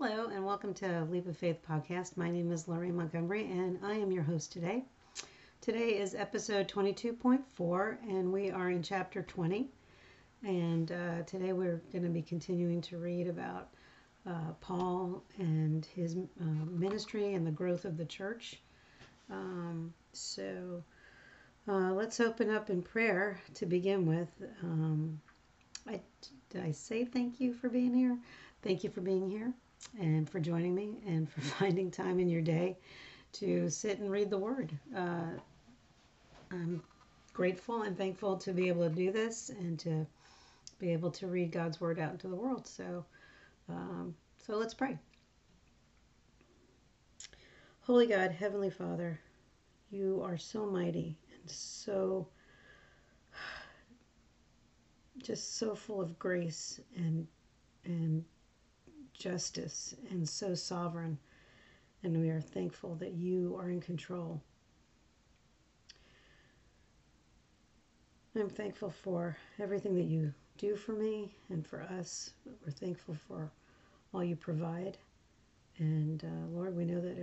Hello and welcome to Leap of Faith podcast. My name is Laurie Montgomery and I am your host today. Today is episode 22.4 and we are in chapter 20. And today we're going to be continuing to read about Paul and his ministry and the growth of the church. Let's open up in prayer to begin with. Did I say thank you for being here? Thank you for being here and for joining me and for finding time in your day to sit and read the Word. I'm grateful and thankful to be able to do this and to be able to read God's Word out into the world. So let's pray. Holy God, Heavenly Father, you are so mighty and so just so full of grace and justice and so sovereign, and we are thankful that you are in control. I'm thankful for everything that you do for me and for us. We're thankful for all you provide, and Lord, we know that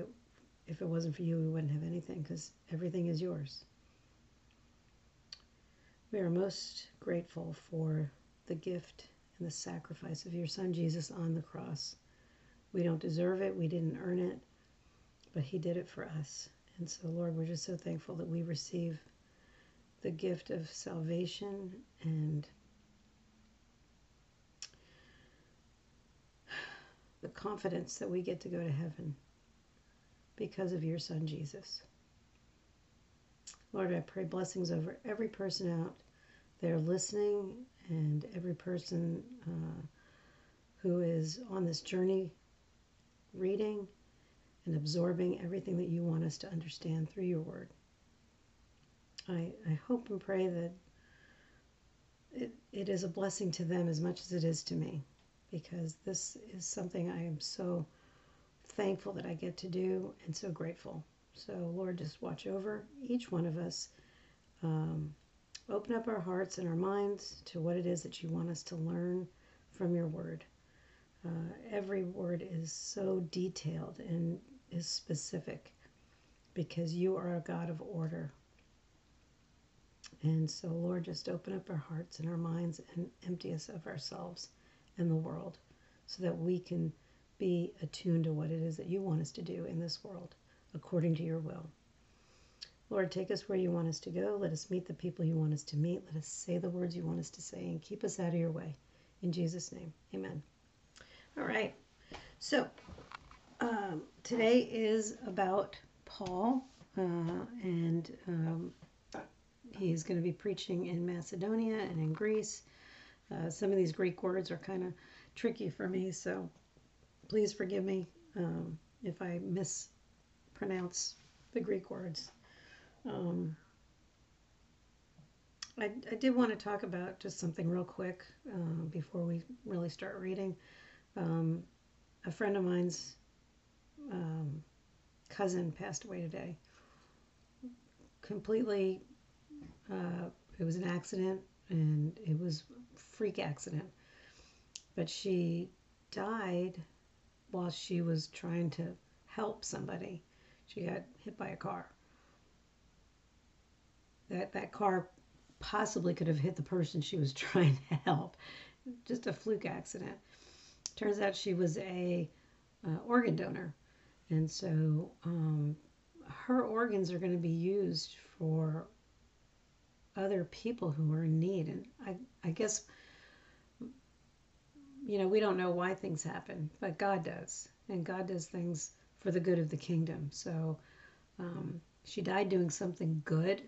if it wasn't for you, we wouldn't have anything, because everything is yours. We are most grateful for the gift and the sacrifice of your Son Jesus on the cross. We don't deserve it, we didn't earn it, but he did it for us. And so, Lord, we're just so thankful that we receive the gift of salvation and the confidence that we get to go to heaven because of your Son Jesus. Lord, I pray blessings over every person out there listening and every person who is on this journey, reading and absorbing everything that you want us to understand through your word. I hope and pray that it is a blessing to them as much as it is to me, because this is something I am so thankful that I get to do and so grateful. So, Lord, just watch over each one of us. Open up our hearts and our minds to what it is that you want us to learn from your word. Every word is so detailed and is specific, because you are a God of order. And so, Lord, just open up our hearts and our minds and empty us of ourselves and the world, so that we can be attuned to what it is that you want us to do in this world according to your will. Lord, take us where you want us to go. Let us meet the people you want us to meet. Let us say the words you want us to say, and keep us out of your way. In Jesus' name, amen. All right. So today is about Paul, and he's going to be preaching in Macedonia and in Greece. Some of these Greek words are kind of tricky for me, so please forgive me if I mispronounce the Greek words. I did want to talk about just something real quick before we really start reading. A friend of mine's cousin passed away today. Completely, it was an accident, and it was a freak accident. But she died while she was trying to help somebody. She got hit by a car. That car possibly could have hit the person she was trying to help. Just a fluke accident. Turns out she was a organ donor. And so her organs are going to be used for other people who are in need. And I guess, you know, we don't know why things happen, but God does. And God does things for the good of the kingdom. So she died doing something good.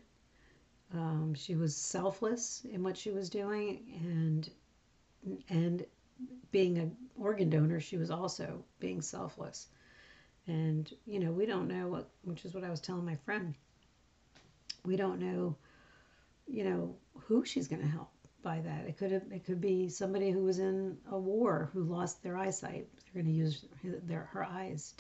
She was selfless in what she was doing, and being an organ donor, she was also being selfless. And, you know, we don't know which is what I was telling my friend. We don't know, you know, who she's going to help by that. It could be somebody who was in a war who lost their eyesight. They're going to use her eyes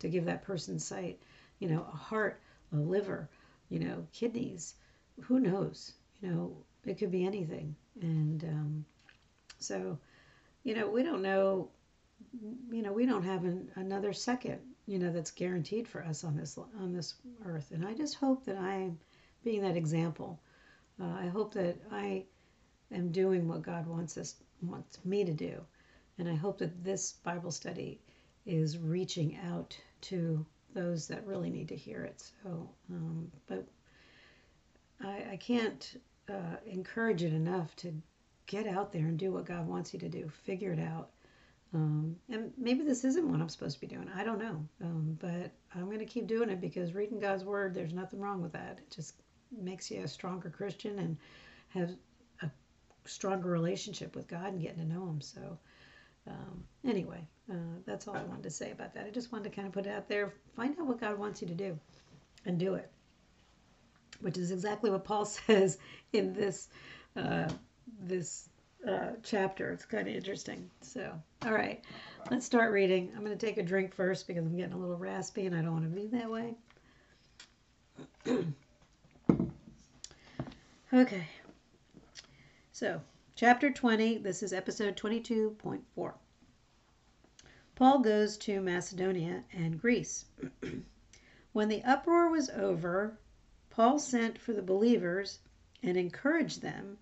to give that person sight, you know, a heart, a liver, you know, kidneys. Who knows? You know, it could be anything. And so, you know, we don't know you know, we don't have another second, you know, that's guaranteed for us on this earth. And I just hope that I'm being that example. I hope that I am doing what God wants me to do. And I hope that this Bible study is reaching out to those that really need to hear it. So, but I can't encourage it enough to get out there and do what God wants you to do. Figure it out. And maybe this isn't what I'm supposed to be doing. I don't know. But I'm going to keep doing it, because reading God's Word, there's nothing wrong with that. It just makes you a stronger Christian and have a stronger relationship with God and getting to know Him. So anyway, that's all I wanted to say about that. I just wanted to kind of put it out there. Find out what God wants you to do and do it, which is exactly what Paul says in this chapter. It's kind of interesting. So, all right, let's start reading. I'm going to take a drink first because I'm getting a little raspy and I don't want to be that way. Okay, so chapter 20, this is episode 22.4. Paul goes to Macedonia and Greece. When the uproar was over, Paul sent for the believers and encouraged them.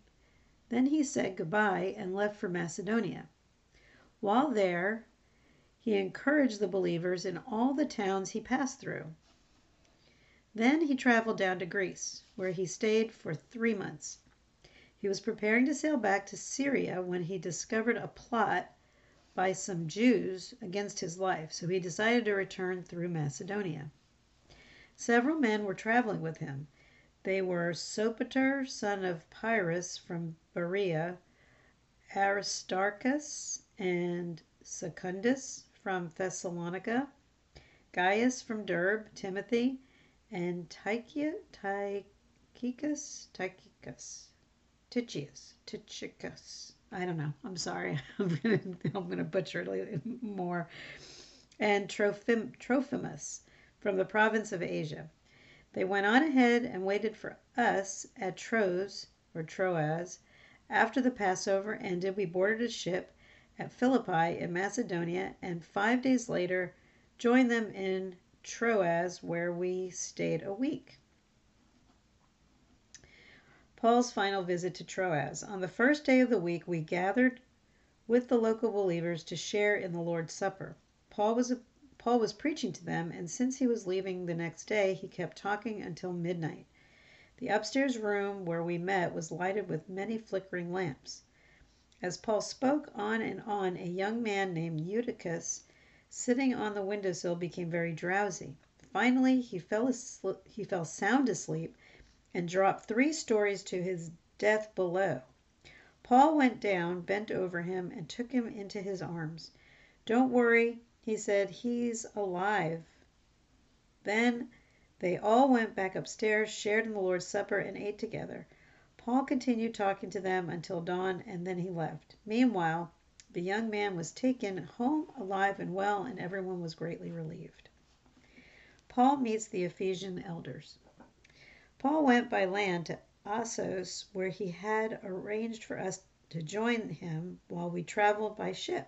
Then he said goodbye and left for Macedonia. While there, he encouraged the believers in all the towns he passed through. Then he traveled down to Greece, where he stayed for 3 months. He was preparing to sail back to Syria when he discovered a plot by some Jews against his life, so he decided to return through Macedonia. Several men were traveling with him. They were Sopater, son of Pyrrhus from Berea, Aristarchus and Secundus from Thessalonica, Gaius from Derbe, Timothy, and Tychicus. I don't know. I'm sorry. I'm gonna butcher it more. And Trophimus from the province of Asia. They went on ahead and waited for us at Troas. After the Passover ended, we boarded a ship at Philippi in Macedonia, and 5 days later joined them in Troas, where we stayed a week. Paul's final visit to Troas. On the first day of the week, we gathered with the local believers to share in the Lord's Supper. Paul was preaching to them, and since he was leaving the next day, he kept talking until midnight. The upstairs room where we met was lighted with many flickering lamps. As Paul spoke on and on, a young man named Eutychus, sitting on the windowsill, became very drowsy. Finally, he fell sound asleep and dropped 3 stories to his death below. Paul went down, bent over him, and took him into his arms. "Don't worry," he said, "he's alive." Then they all went back upstairs, shared in the Lord's Supper, and ate together. Paul continued talking to them until dawn, and then he left. Meanwhile, the young man was taken home alive and well, and everyone was greatly relieved. Paul meets the Ephesian elders. Paul went by land to Assos, where he had arranged for us to join him while we traveled by ship.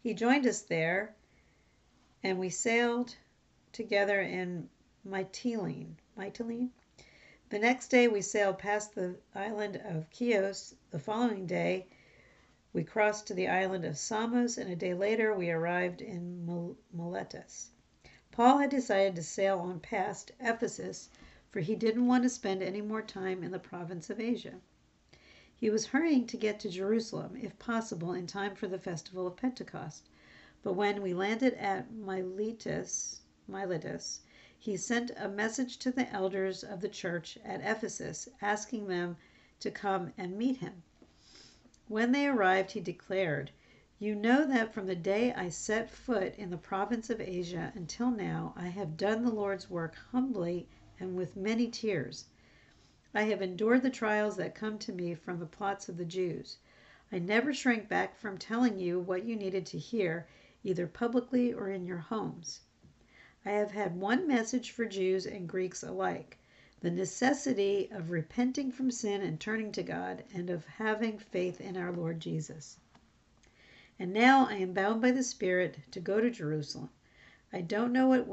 He joined us there, and we sailed together in Mytilene. The next day we sailed past the island of Chios. The following day we crossed to the island of Samos, and a day later we arrived in Miletus. Paul had decided to sail on past Ephesus, for he didn't want to spend any more time in the province of Asia. He was hurrying to get to Jerusalem, if possible, in time for the festival of Pentecost. But when we landed at Miletus, he sent a message to the elders of the church at Ephesus, asking them to come and meet him. When they arrived, he declared, "You know that from the day I set foot in the province of Asia until now, I have done the Lord's work humbly and with many tears. I have endured the trials that come to me from the plots of the Jews. I never shrank back from telling you what you needed to hear, either publicly or in your homes. I have had one message for Jews and Greeks alike: the necessity of repenting from sin and turning to God, and of having faith in our Lord Jesus." And now I am bound by the Spirit to go to Jerusalem. I don't know what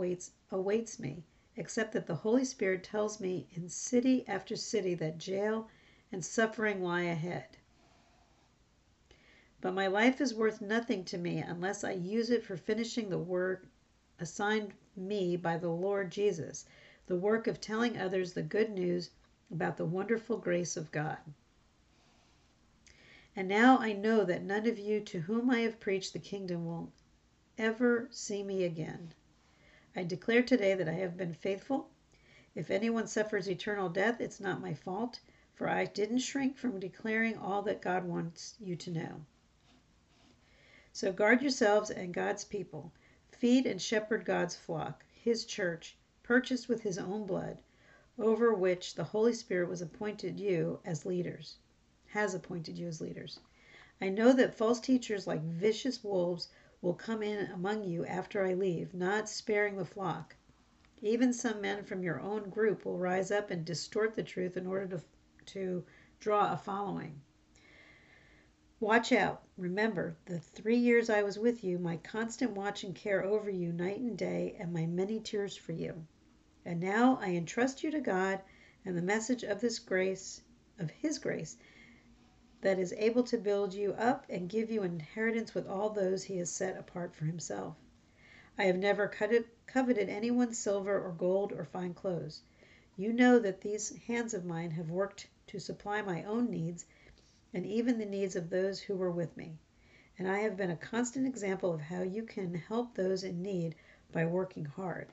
awaits me, except that the Holy Spirit tells me in city after city that jail and suffering lie ahead. But my life is worth nothing to me unless I use it for finishing the work assigned me by the Lord Jesus, the work of telling others the good news about the wonderful grace of God. And now I know that none of you to whom I have preached the kingdom will ever see me again. I declare today that I have been faithful. If anyone suffers eternal death, it's not my fault, for I didn't shrink from declaring all that God wants you to know. So guard yourselves and God's people. Feed and shepherd God's flock, his church, purchased with his own blood, over which the Holy Spirit has appointed you as leaders. I know that false teachers like vicious wolves will come in among you after I leave, not sparing the flock. Even some men from your own group will rise up and distort the truth in order to draw a following. Watch out. Remember, the 3 years I was with you, my constant watch and care over you night and day, and my many tears for you. And now I entrust you to God and the message of his grace, that is able to build you up and give you inheritance with all those he has set apart for himself. I have never coveted anyone's silver or gold or fine clothes. You know that these hands of mine have worked to supply my own needs, and even the needs of those who were with me. And I have been a constant example of how you can help those in need by working hard.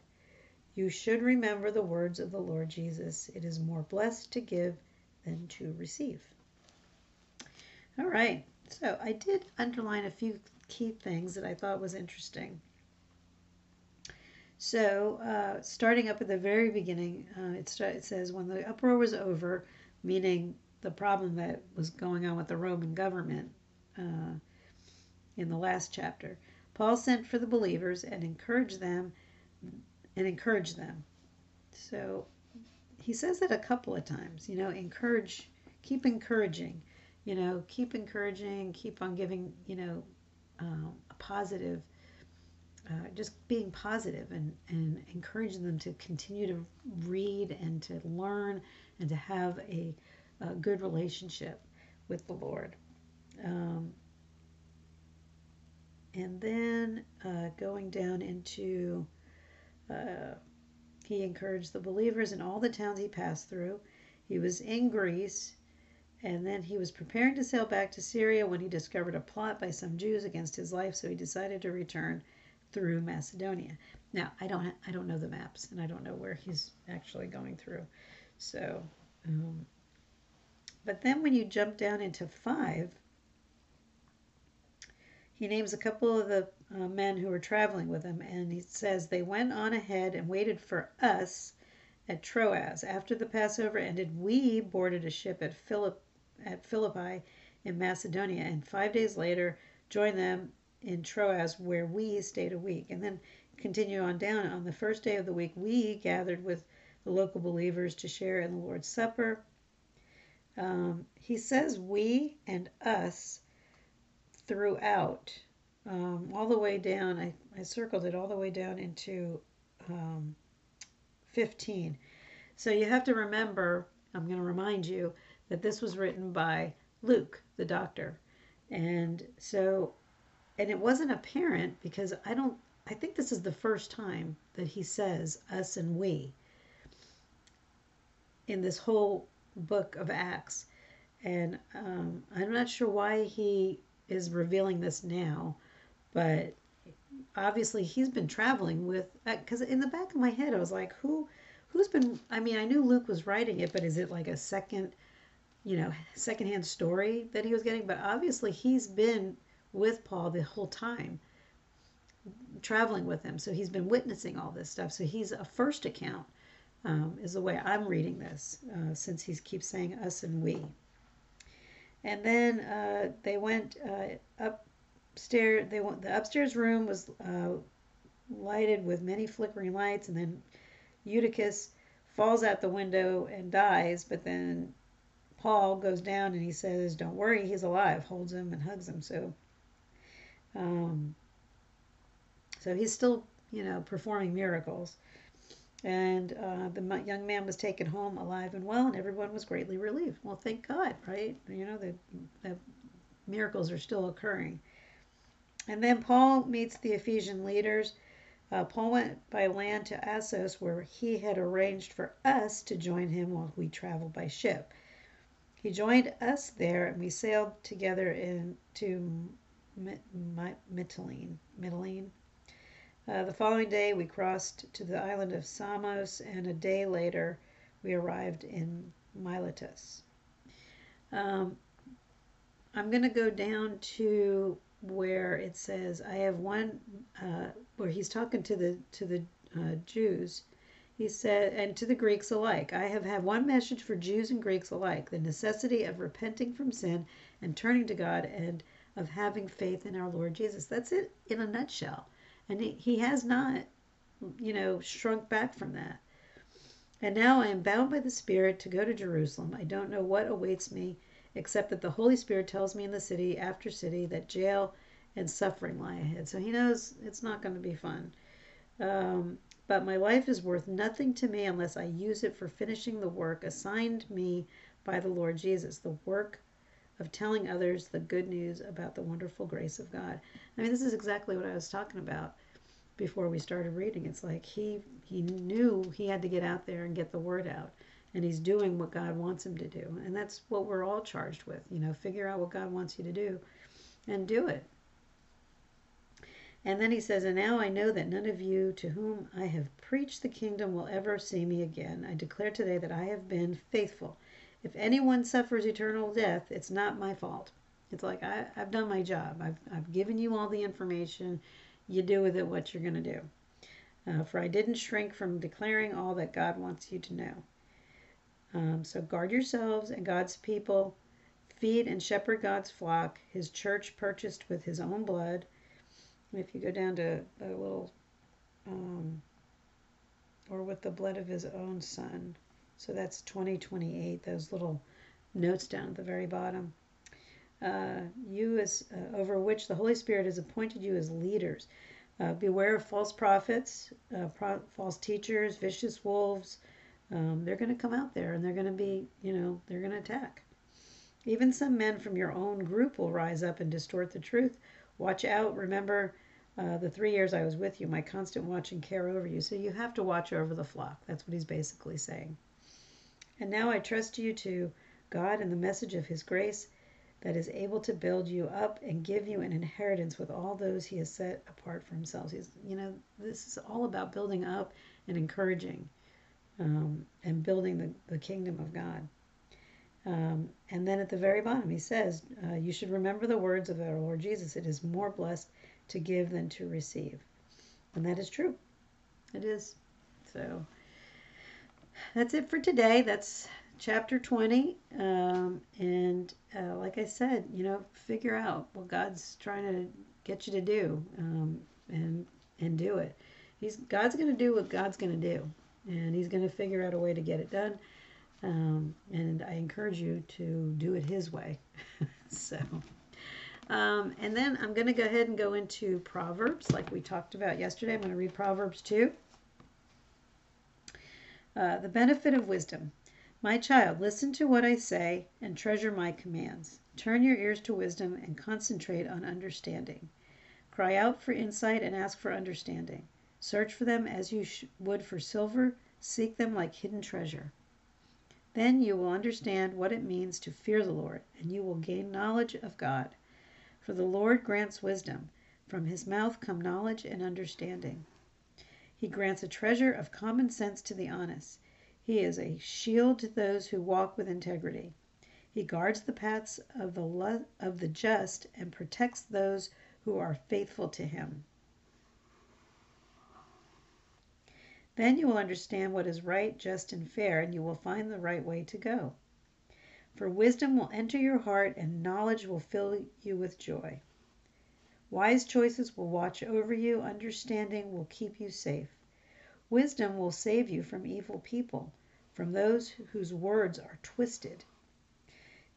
You should remember the words of the Lord Jesus. It is more blessed to give than to receive. All right, so I did underline a few key things that I thought was interesting. So starting up at the very beginning, it says, when the uproar was over, meaning the problem that was going on with the Roman government in the last chapter, Paul sent for the believers and encouraged them. So he says that a couple of times, keep encouraging, keep on giving, a positive, just being positive and encouraging them to continue to read and to learn and to have a good relationship with the Lord. And then going down into, he encouraged the believers in all the towns he passed through. He was in Greece, and then he was preparing to sail back to Syria when he discovered a plot by some Jews against his life, so he decided to return through Macedonia. Now, I don't know the maps, and I don't know where he's actually going through. So, but then when you jump down into 5, he names a couple of the men who were traveling with him, and he says, they went on ahead and waited for us at Troas. After the Passover ended, we boarded a ship at Philippi in Macedonia, and 5 days later joined them in Troas, where we stayed a week. And then continue on down. On the first day of the week, we gathered with the local believers to share in the Lord's Supper. He says we and us throughout, all the way down. I circled it all the way down into 15. So you have to remember, I'm going to remind you, that this was written by Luke, the doctor. And it wasn't apparent because I think this is the first time that he says us and we in this whole book of Acts, and I'm not sure why he is revealing this now, but obviously he's been traveling with, because in the back of my head I was like, who's been, I knew Luke was writing it, but is it like a secondhand story that he was getting? But obviously he's been with Paul the whole time, traveling with him, so he's been witnessing all this stuff, so he's a first account. Is the way I'm reading this, since he keeps saying us and we. And then they went upstairs. The upstairs room was lighted with many flickering lights, and then Eutychus falls out the window and dies, but then Paul goes down and he says, don't worry, he's alive, holds him and hugs him. So So he's still, performing miracles. And the young man was taken home alive and well, and everyone was greatly relieved. Well, thank God, right? The miracles are still occurring. And then Paul meets the Ephesian leaders. Paul went by land to Assos, where he had arranged for us to join him while we traveled by ship. He joined us there, and we sailed together into Mytilene. The following day, we crossed to the island of Samos, and a day later, we arrived in Miletus. I'm going to go down to where it says, I have one, where he's talking to the Jews. He said, and to the Greeks alike, I have had one message for Jews and Greeks alike, the necessity of repenting from sin and turning to God and of having faith in our Lord Jesus. That's it in a nutshell. And he has not, shrunk back from that. And now I am bound by the Spirit to go to Jerusalem. I don't know what awaits me, except that the Holy Spirit tells me in the city after city that jail and suffering lie ahead. So he knows it's not going to be fun. But my life is worth nothing to me unless I use it for finishing the work assigned me by the Lord Jesus, the work of telling others the good news about the wonderful grace of God. I mean, this is exactly what I was talking about before we started reading. It's like he knew he had to get out there and get the word out, and he's doing what God wants him to do. And that's what we're all charged with, figure out what God wants you to do and do it. And then he says, and now I know that none of you to whom I have preached the kingdom will ever see me again. I declare today that I have been faithful. If anyone suffers eternal death, it's not my fault. It's like, I've done my job. I've given you all the information. You do with it what you're going to do. For I didn't shrink from declaring all that God wants you to know. So guard yourselves and God's people. Feed and shepherd God's flock, his church purchased with his own blood. And if you go down to a little, or with the blood of his own son. So that's 2028, those little notes down at the very bottom. Over which the Holy Spirit has appointed you as leaders. Beware of false prophets, false teachers, vicious wolves. They're going to come out there and they're going to be, they're going to attack. Even some men from your own group will rise up and distort the truth. Watch out. Remember the 3 years I was with you, my constant watch and care over you. So you have to watch over the flock. That's what he's basically saying. And now I trust you to God and the message of his grace that is able to build you up and give you an inheritance with all those he has set apart for himself. This is all about building up and encouraging and building the kingdom of God. And then at the very bottom, he says, you should remember the words of our Lord Jesus. It is more blessed to give than to receive. And that is true. It is. So that's it for today. That's chapter 20. Like I said, figure out what God's trying to get you to do, and do it. God's going to do what God's going to do, and he's going to figure out a way to get it done. And I encourage you to do it his way. And then I'm going to go ahead and go into Proverbs, like we talked about yesterday. I'm going to read Proverbs 2. The benefit of wisdom. My child, listen to what I say and treasure my commands. Turn your ears to wisdom and concentrate on understanding. Cry out for insight and ask for understanding. Search for them as you would for silver. Seek them like hidden treasure. Then you will understand what it means to fear the Lord, and you will gain knowledge of God. For the Lord grants wisdom. From his mouth come knowledge and understanding. He grants a treasure of common sense to the honest. He is a shield to those who walk with integrity. He guards the paths of the just and protects those who are faithful to him. Then you will understand what is right, just, and fair, and you will find the right way to go. For wisdom will enter your heart, and knowledge will fill you with joy. Wise choices will watch over you. Understanding will keep you safe. Wisdom will save you from evil people, from those whose words are twisted.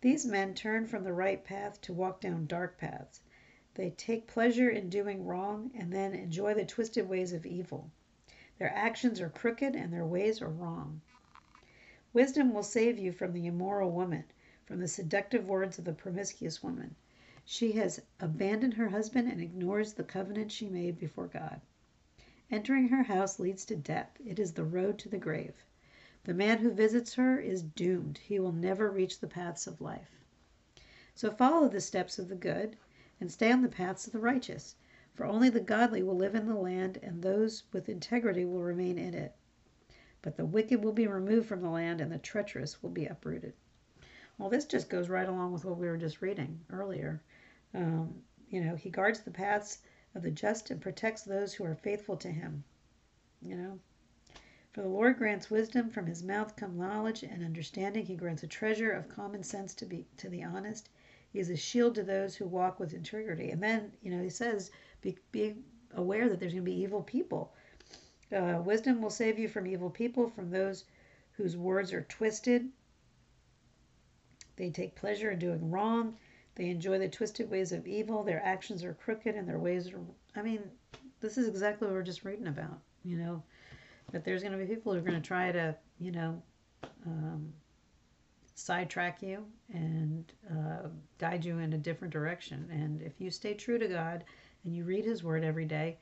These men turn from the right path to walk down dark paths. They take pleasure in doing wrong and then enjoy the twisted ways of evil. Their actions are crooked and their ways are wrong. Wisdom will save you from the immoral woman, from the seductive words of the promiscuous woman. She has abandoned her husband and ignores the covenant she made before God. Entering her house leads to death. It is the road to the grave. The man who visits her is doomed. He will never reach the paths of life. So follow the steps of the good and stay on the paths of the righteous, for only the godly will live in the land, and those with integrity will remain in it. But the wicked will be removed from the land, and the treacherous will be uprooted. Well, this just goes right along with what we were just reading earlier. He guards the paths of the just and protects those who are faithful to him. For the Lord grants wisdom, from his mouth come knowledge and understanding. He grants a treasure of common sense to the honest. He is a shield to those who walk with integrity. And then, he says, be aware that there's going to be evil people. Wisdom will save you from evil people, from those whose words are twisted. They take pleasure in doing wrong. They enjoy the twisted ways of evil. Their actions are crooked and their ways are... this is exactly what we're just reading about, that there's going to be people who are going to try to, sidetrack you and guide you in a different direction. And if you stay true to God and you read his word every day,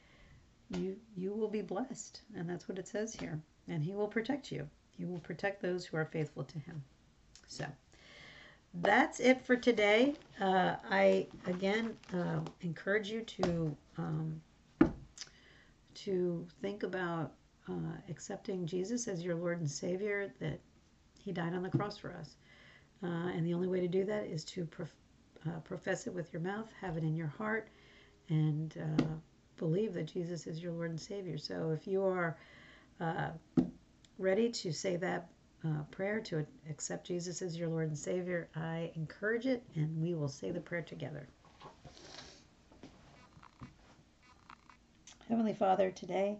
you will be blessed. And that's what it says here. And he will protect you. He will protect those who are faithful to him. So... that's it for today. I encourage you to think about accepting Jesus as your Lord and Savior, that he died on the cross for us. And the only way to do that is to profess it with your mouth, have it in your heart, and believe that Jesus is your Lord and Savior. So if you are ready to say that prayer to accept Jesus as your Lord and Savior, I encourage it, and we will say the prayer together. Heavenly Father, today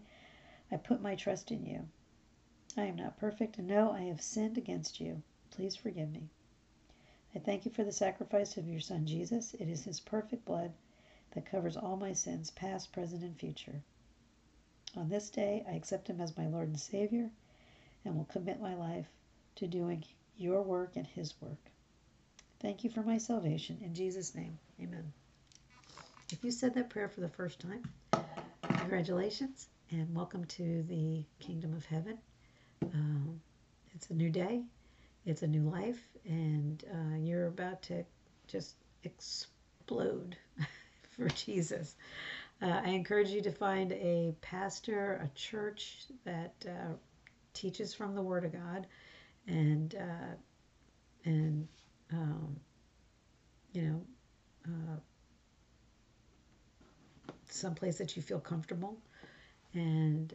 I put my trust in you. I am not perfect, and know I have sinned against you. Please forgive me. I thank you for the sacrifice of your Son Jesus. It is his perfect blood that covers all my sins, past, present, and future. On this day, I accept him as my Lord and Savior, and will commit my life to doing your work and his work. Thank you for my salvation. In Jesus' name, amen. If you said that prayer for the first time, congratulations and welcome to the kingdom of heaven. It's a new day. It's a new life. And you're about to just explode for Jesus. I encourage you to find a pastor, a church that... teaches from the Word of God, and someplace that you feel comfortable, and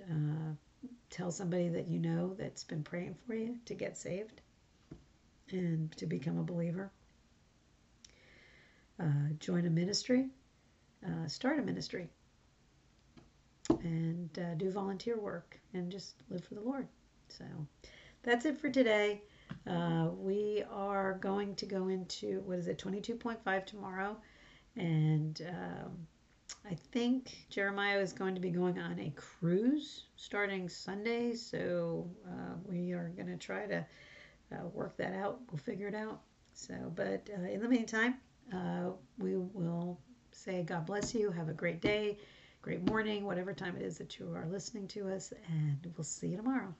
tell somebody that you know that's been praying for you to get saved and to become a believer. Join a ministry, start a ministry, and do volunteer work, and just live for the Lord. So that's it for today. We are going to go into, 22.5 tomorrow. And I think Jeremiah is going to be going on a cruise starting Sunday. So we are going to try to work that out. We'll figure it out. So, but in the meantime, we will say God bless you. Have a great day, great morning, whatever time it is that you are listening to us. And we'll see you tomorrow.